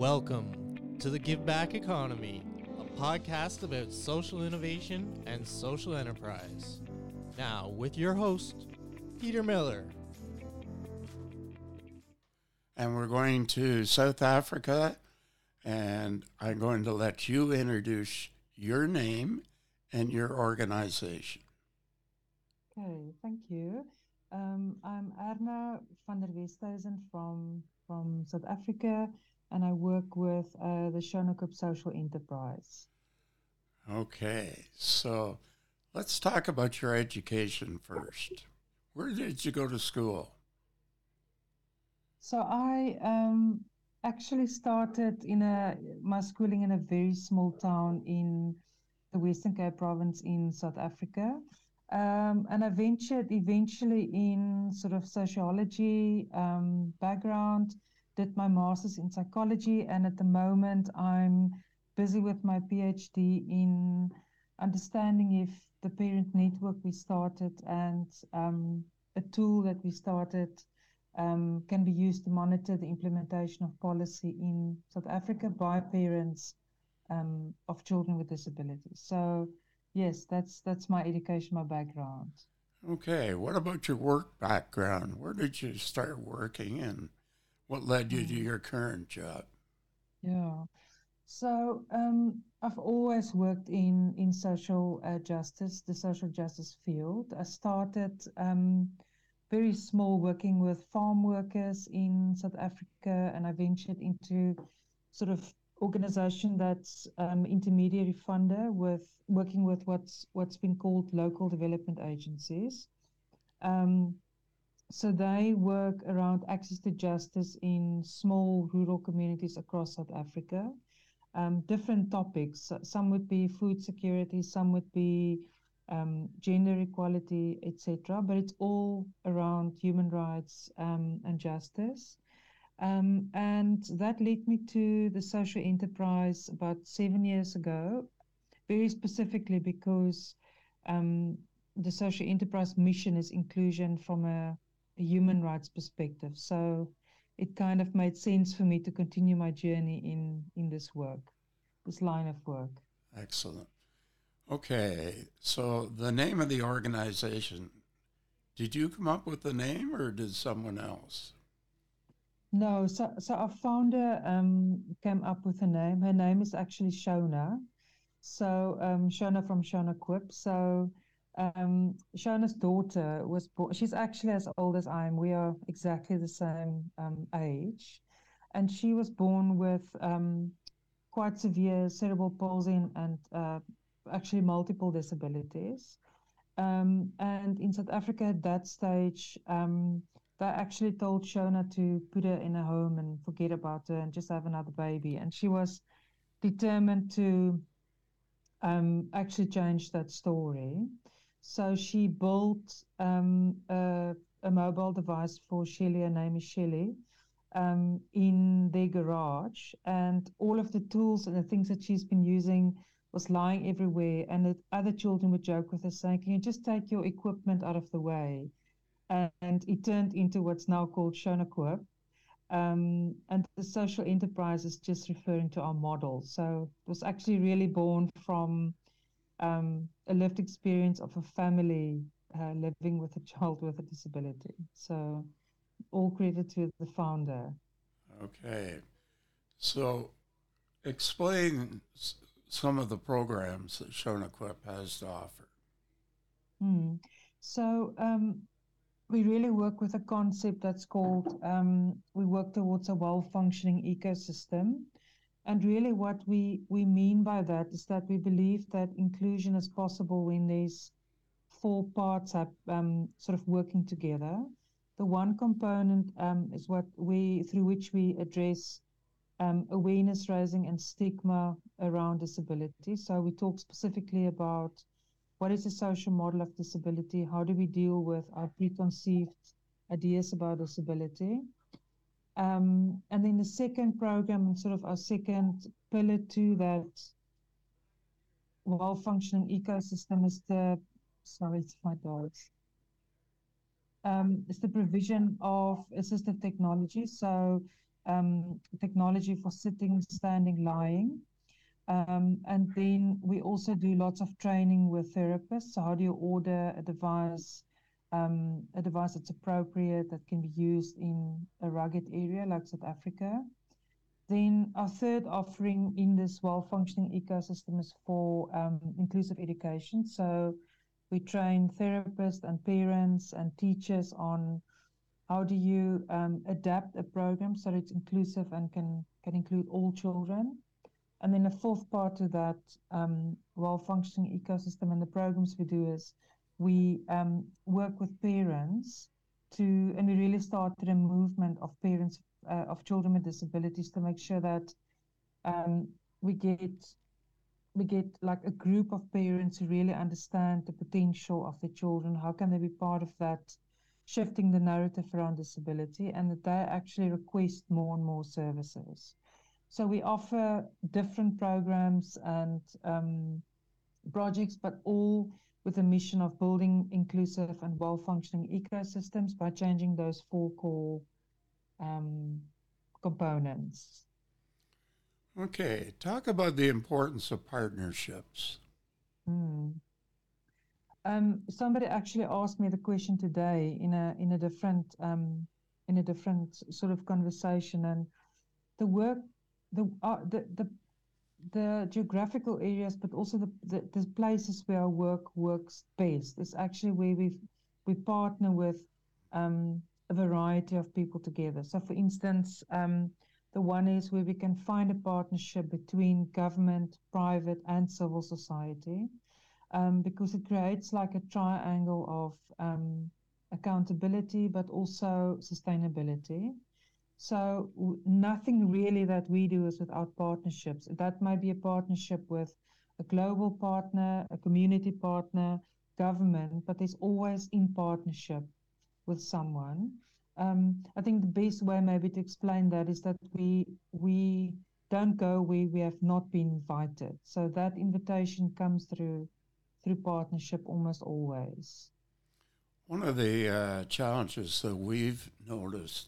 Welcome to the Give Back Economy, a podcast about social innovation and social enterprise. Now, with your host, Peter Miller. And we're going to South Africa, and I'm going to let you introduce your name and your organization. Okay, thank you. I'm Erna van der Westhuizen from South Africa, and I work with the Shonaquip social enterprise. Okay, so let's talk about your education first. Where did you go to school? So I actually started my schooling in a very small town in the Western Cape province in South Africa. And I ventured eventually in sort of sociology background, did my master's in psychology, and at the moment I'm busy with my PhD in understanding if the parent network we started and a tool that we started can be used to monitor the implementation of policy in South Africa by parents of children with disabilities. So yes, that's my education, my background. Okay, what about your work background? Where did you start working and what led you to your current job? Yeah, so I've always worked in social justice, the social justice field. I started very small working with farm workers in South Africa, and I ventured into sort of organization that's intermediary funder with working with what's been called local development agencies. So they work around access to justice in small rural communities across South Africa. Different topics. Some would be food security, some would be gender equality, etc. But it's all around human rights and justice. And that led me to the social enterprise about 7 years ago, very specifically because the social enterprise mission is inclusion from a human rights perspective. So it kind of made sense for me to continue my journey in this work, this line of work. Excellent. Okay, so the name of the organization, did you come up with the name or did someone else? No, so our founder came up with a name. Her name is actually Shona. So Shona from Shonaquip. So Shona's daughter was born. She's actually as old as I am. We are exactly the same age. And she was born with quite severe cerebral palsy and actually multiple disabilities. And in South Africa at that stage, they actually told Shona to put her in a home and forget about her and just have another baby. And she was determined to actually change that story. So she built a mobile device for Shelly, her name is Shelly, in their garage. And all of the tools and the things that she's been using was lying everywhere. And the other children would joke with her saying, "Can you just take your equipment out of the way?" And it turned into what's now called Shonaquip. And the social enterprise is just referring to our model. So it was actually really born from a lived experience of a family living with a child with a disability. So all credit to the founder. Okay. So explain some of the programs that Shonaquip has to offer. So we really work with a concept that's called, we work towards a well-functioning ecosystem. And really what we mean by that is that we believe that inclusion is possible when these four parts are sort of working together. The one component is through which we address awareness raising and stigma around disability. So we talk specifically about what is the social model of disability? How do we deal with our preconceived ideas about disability? And then the second program, sort of our second pillar to that well-functioning ecosystem is the provision of assistive technology. So technology for sitting, standing, lying. And then we also do lots of training with therapists. So how do you order a device that's appropriate, that can be used in a rugged area like South Africa. Then our third offering in this well-functioning ecosystem is for inclusive education. So we train therapists and parents and teachers on how do you adapt a program so it's inclusive and can include all children. And then the fourth part to that well-functioning ecosystem and the programs we do is we work with parents to, and we really started a movement of parents of children with disabilities to make sure that we get like a group of parents who really understand the potential of their children. How can they be part of that, shifting the narrative around disability, and that they actually request more and more services. So we offer different programs and projects, but all with a mission of building inclusive and well-functioning ecosystems by changing those four core components. Okay, talk about the importance of partnerships. Somebody actually asked me the question today in a different sort of conversation, and the work. The geographical areas, but also the places where our work works best is actually where we partner with a variety of people together. So, for instance, the one is where we can find a partnership between government, private, and civil society, because it creates like a triangle of accountability, but also sustainability. So nothing really that we do is without partnerships. That might be a partnership with a global partner, a community partner, government, but there's always in partnership with someone. I think the best way maybe to explain that is that we don't go where we have not been invited. So that invitation comes through partnership almost always. One of the challenges that we've noticed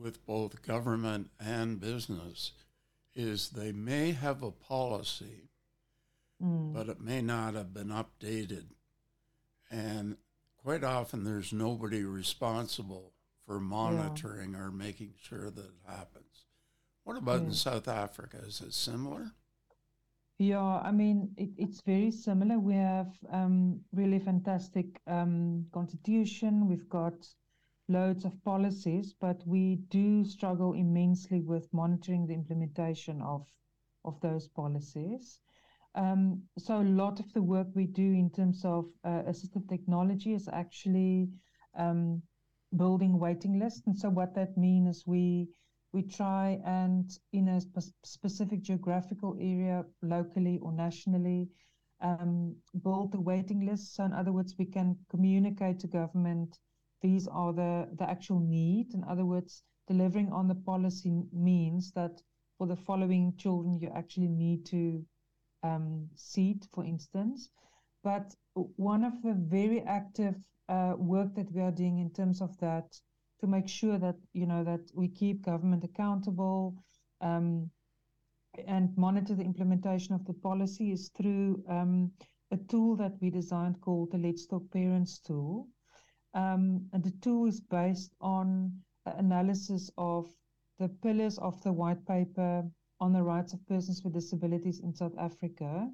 with both government and business is they may have a policy, but it may not have been updated. And quite often there's nobody responsible for monitoring or making sure that it happens. What about in South Africa? Is it similar? Yeah, I mean, it's very similar. We have really fantastic constitution. We've got loads of policies, but we do struggle immensely with monitoring the implementation of those policies. So a lot of the work we do in terms of assistive technology is actually building waiting lists. And so what that means is we try and in a specific geographical area, locally or nationally, build the waiting lists. So in other words, we can communicate to government these are the actual need. In other words, delivering on the policy means that for the following children, you actually need to seat, for instance. But one of the very active work that we are doing in terms of that, to make sure that, you know, that we keep government accountable and monitor the implementation of the policy is through a tool that we designed called the Lead Stock Parents Tool. And the tool is based on analysis of the pillars of the White Paper on the Rights of Persons with Disabilities in South Africa,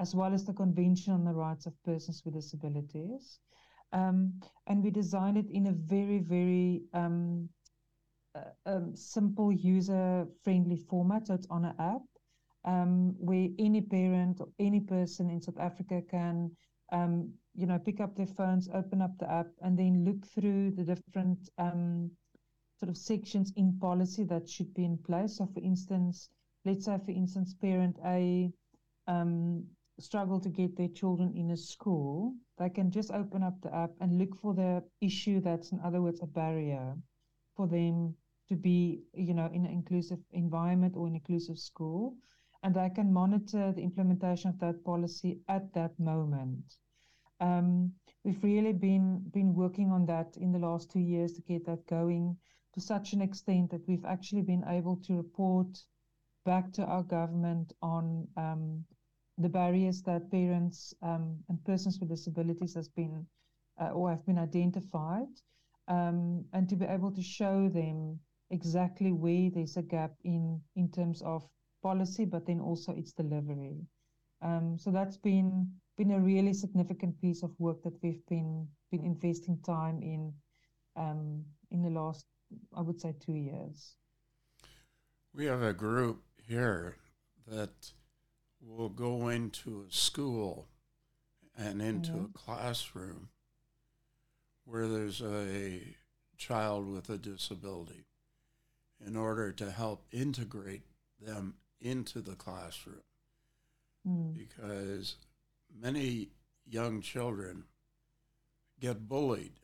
as well as the Convention on the Rights of Persons with Disabilities. And we designed it in a very, very simple, user-friendly format. So it's on an app where any parent or any person in South Africa can pick up their phones, open up the app, and then look through the different sort of sections in policy that should be in place. So, for instance, let's say, parent A struggle to get their children in a school. They can just open up the app and look for the issue that's, in other words, a barrier for them to be, you know, in an inclusive environment or an inclusive school. And they can monitor the implementation of that policy at that moment. We've really been working on that in the last 2 years to get that going, to such an extent that we've actually been able to report back to our government on the barriers that parents and persons with disabilities has been or have been identified, and to be able to show them exactly where there's a gap in terms of policy, but then also its delivery. So that's been a really significant piece of work that we've been investing time in the last, I would say, 2 years. We have a group here that will go into a school and into a classroom where there's a child with a disability in order to help integrate them into the classroom. Because many young children get bullied.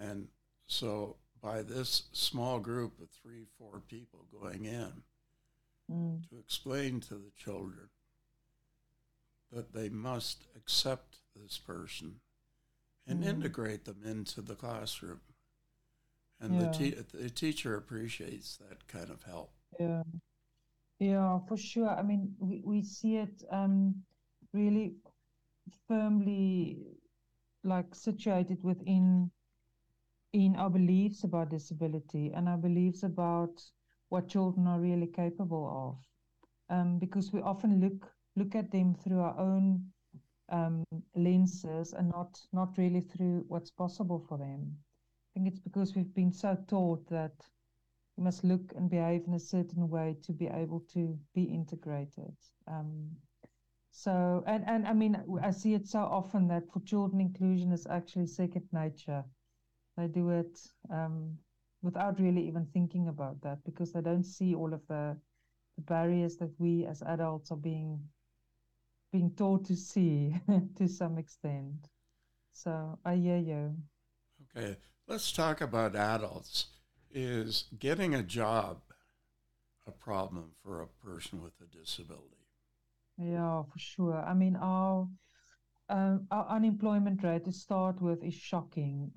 And so by this small group of 3-4 people going in to explain to the children that they must accept this person and integrate them into the classroom. And the teacher appreciates that kind of help. Yeah, for sure. I mean, we see it really firmly like situated within our beliefs about disability and our beliefs about what children are really capable of, because we often look at them through our own lenses and not really through what's possible for them. I think it's because we've been so taught that you must look and behave in a certain way to be able to be integrated. So, I mean, I see it so often that for children, inclusion is actually second nature. They do it without really even thinking about that, because they don't see all of the barriers that we as adults are being taught to see to some extent. So I hear you. Okay, let's talk about adults. Is getting a job a problem for a person with a disability? Yeah, for sure. I mean, our unemployment rate to start with is shocking.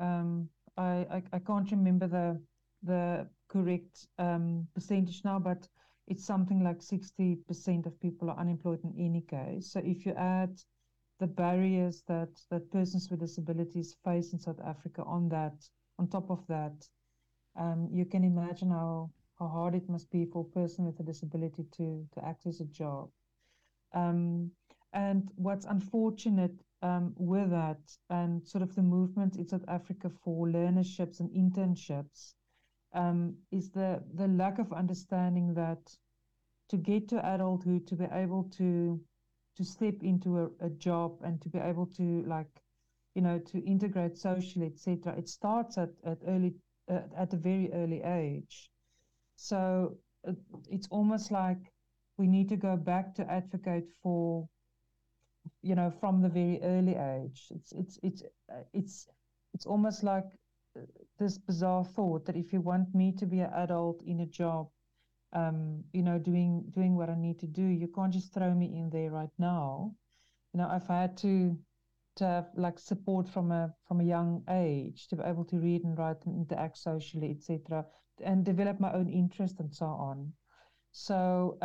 I can't remember the correct percentage now, but it's something like 60% of people are unemployed in any case. So if you add the barriers that persons with disabilities face in South Africa on top of that, you can imagine how hard it must be for a person with a disability to access a job. And what's unfortunate with that, and sort of the movement in South Africa for learnerships and internships, is the lack of understanding that to get to adulthood, to be able to step into a job and to be able to, like, you know, to integrate socially, etc. It starts at a very early age. So it's almost like we need to go back to advocate for, you know, from the very early age. It's almost like this bizarre thought that if you want me to be an adult in a job, you know, doing what I need to do, you can't just throw me in there right now. You know, I've had to have like support from a young age to be able to read and write and interact socially, etc., and develop my own interest and so on. So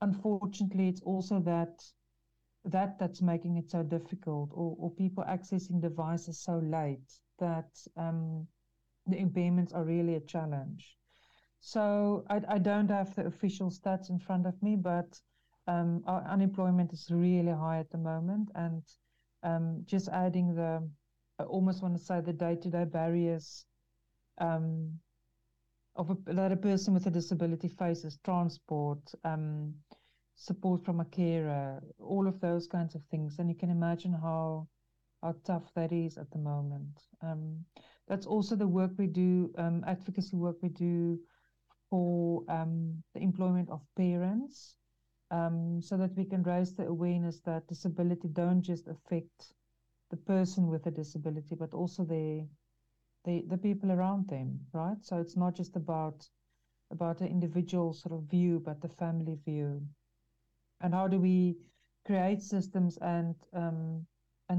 unfortunately, it's also that's making it so difficult, or people accessing devices so late that the impairments are really a challenge. So I don't have the official stats in front of me, but our unemployment is really high at the moment, and just adding I almost want to say the day-to-day barriers that a person with a disability faces, transport, support from a carer, all of those kinds of things. And you can imagine how tough that is at the moment. That's also the work we do, advocacy work we do for the employment of parents, so that we can raise the awareness that disability don't just affect the person with a disability, but also the people around them, right? So it's not just about an individual sort of view, but the family view. And how do we create systems and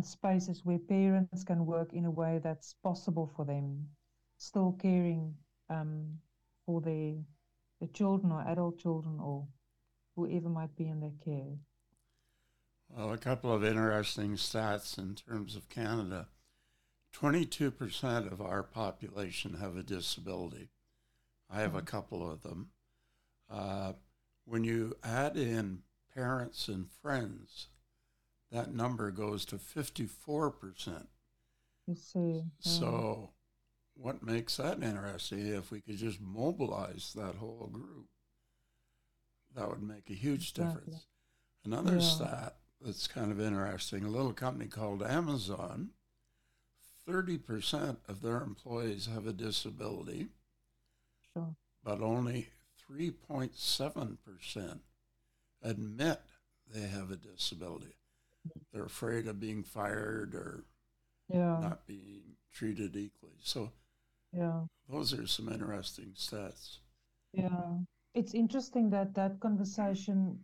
spaces where parents can work in a way that's possible for them, still caring for their children or adult children or whoever might be in their care. Well, a couple of interesting stats in terms of Canada. 22% of our population have a disability. I have a couple of them. When you add in parents and friends, that number goes to 54%. You see. So what makes that interesting? If we could just mobilize that whole group, that would make a huge difference. Another stat that's kind of interesting, a little company called Amazon, 30% of their employees have a disability, but only 3.7% admit they have a disability. They're afraid of being fired or not being treated equally. So those are some interesting stats. Yeah. It's interesting that that conversation,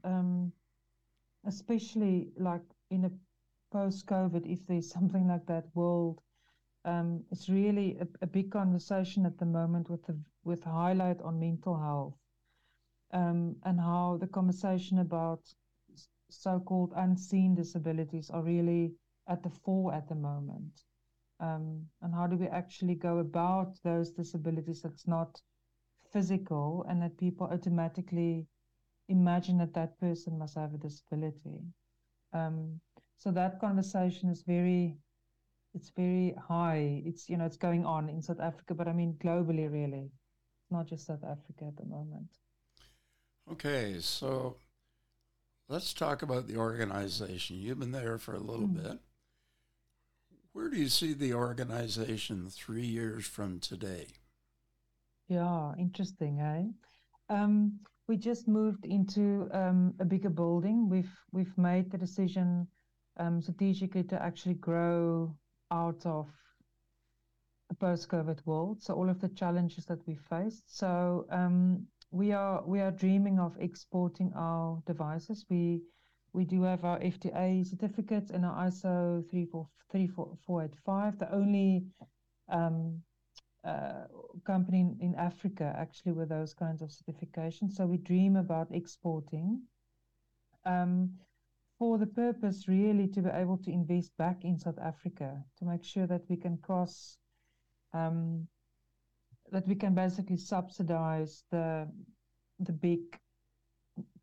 especially like in a post-COVID, if there's something like that world, it's really a big conversation at the moment with highlight on mental health, and how the conversation about so-called unseen disabilities are really at the fore at the moment. And how do we actually go about those disabilities that's not physical and that people automatically imagine that that person must have a disability. So that conversation is very high. It's, you know, it's going on in South Africa, but I mean globally really, not just South Africa at the moment. Okay, so let's talk about the organization. You've been there for a little bit. Where do you see the organization 3 years from today? Yeah, interesting, eh? We just moved into a bigger building. We've made the decision strategically to actually grow out of the post-COVID world. So all of the challenges that we faced. So we are dreaming of exporting our devices. We do have our FDA certificates and our ISO 13485. The only company in Africa actually with those kinds of certifications. So we dream about exporting for the purpose really to be able to invest back in South Africa to make sure that we can cross, that we can basically subsidize the big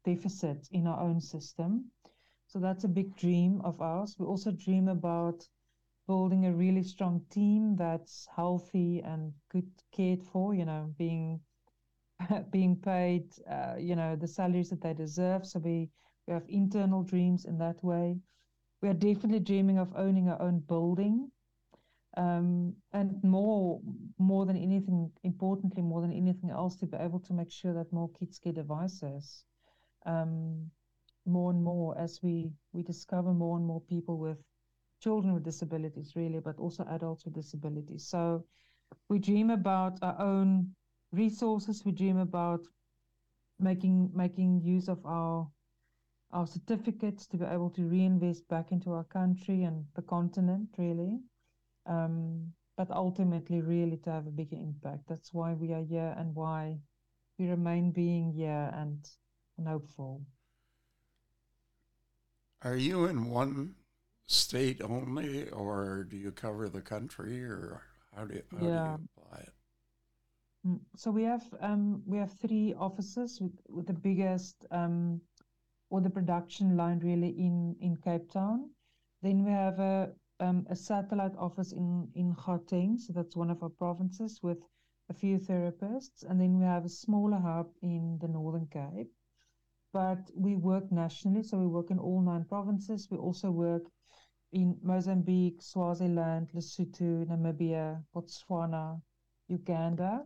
deficit in our own system. So that's a big dream of ours. We also dream about building a really strong team that's healthy and good cared for, you know, being paid, you know, the salaries that they deserve. So we have internal dreams in that way. We are definitely dreaming of owning our own building. And more than anything, importantly, more than anything else, to be able to make sure that more kids get devices, more and more as we discover more and more people with children with disabilities really, but also adults with disabilities. So we dream about our own resources. We dream about making use of our certificates to be able to reinvest back into our country and the continent really, but ultimately really to have a bigger impact. That's why we are here and why we remain being here and hopeful. Are you in one state only, or do you cover the country, or how do you apply it? So we have three offices with the biggest or the production line really in Cape Town. Then we have a satellite office in Gauteng, so that's one of our provinces with a few therapists, and then we have a smaller hub in the Northern Cape. But we work nationally, so we work in all 9 provinces. We also work in Mozambique, Swaziland, Lesotho, Namibia, Botswana, Uganda.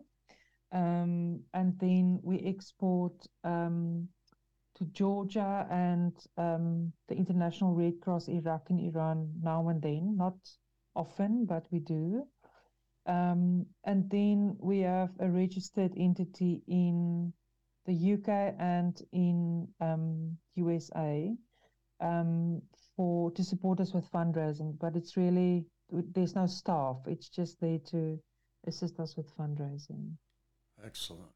And then we export to Georgia and the International Red Cross, Iraq and Iran now and then. Not often, but we do. And then we have a registered entity in the UK and in USA to support us with fundraising. But it's really, there's no staff. It's just there to assist us with fundraising. Excellent.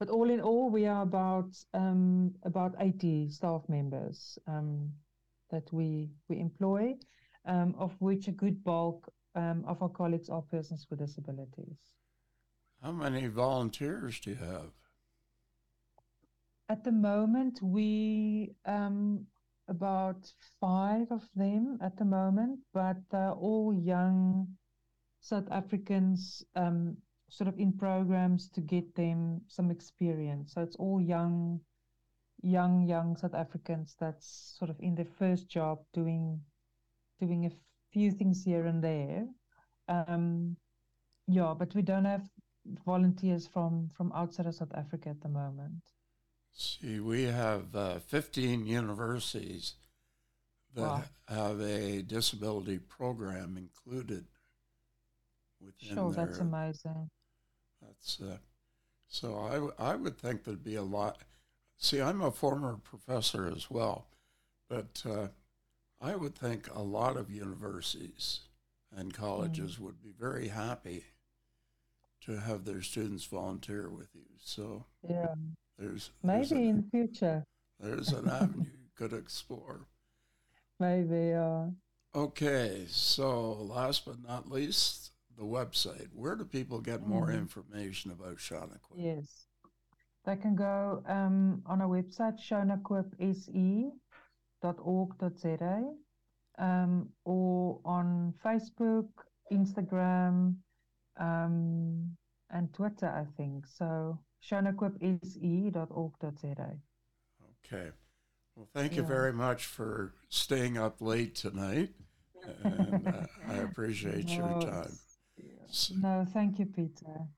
But all in all, we are about 80 staff members that we employ, of which a good bulk of our colleagues are persons with disabilities. How many volunteers do you have? At the moment, we about 5 of them at the moment, but they're all young South Africans, sort of in programs to get them some experience. So it's all young South Africans that's sort of in their first job, doing a few things here and there. But we don't have volunteers from outside of South Africa at the moment. See, we have 15 universities that have a disability program included within their... that's amazing. That's so I would think there'd be a lot. See, I'm a former professor as well, but I would think a lot of universities and colleges would be very happy to have their students volunteer with you. So yeah, there's in the future there's an avenue you could explore. Maybe. Okay, so last but not least, the website. Where do people get more information about Shonaquip? Yes, they can go on our website, shonaquipse.org.za, or on Facebook, Instagram, and Twitter, I think. So shonaquipse.org.za. Okay. Well, thank you very much for staying up late tonight. And I appreciate your time. So, no, thank you, Peter.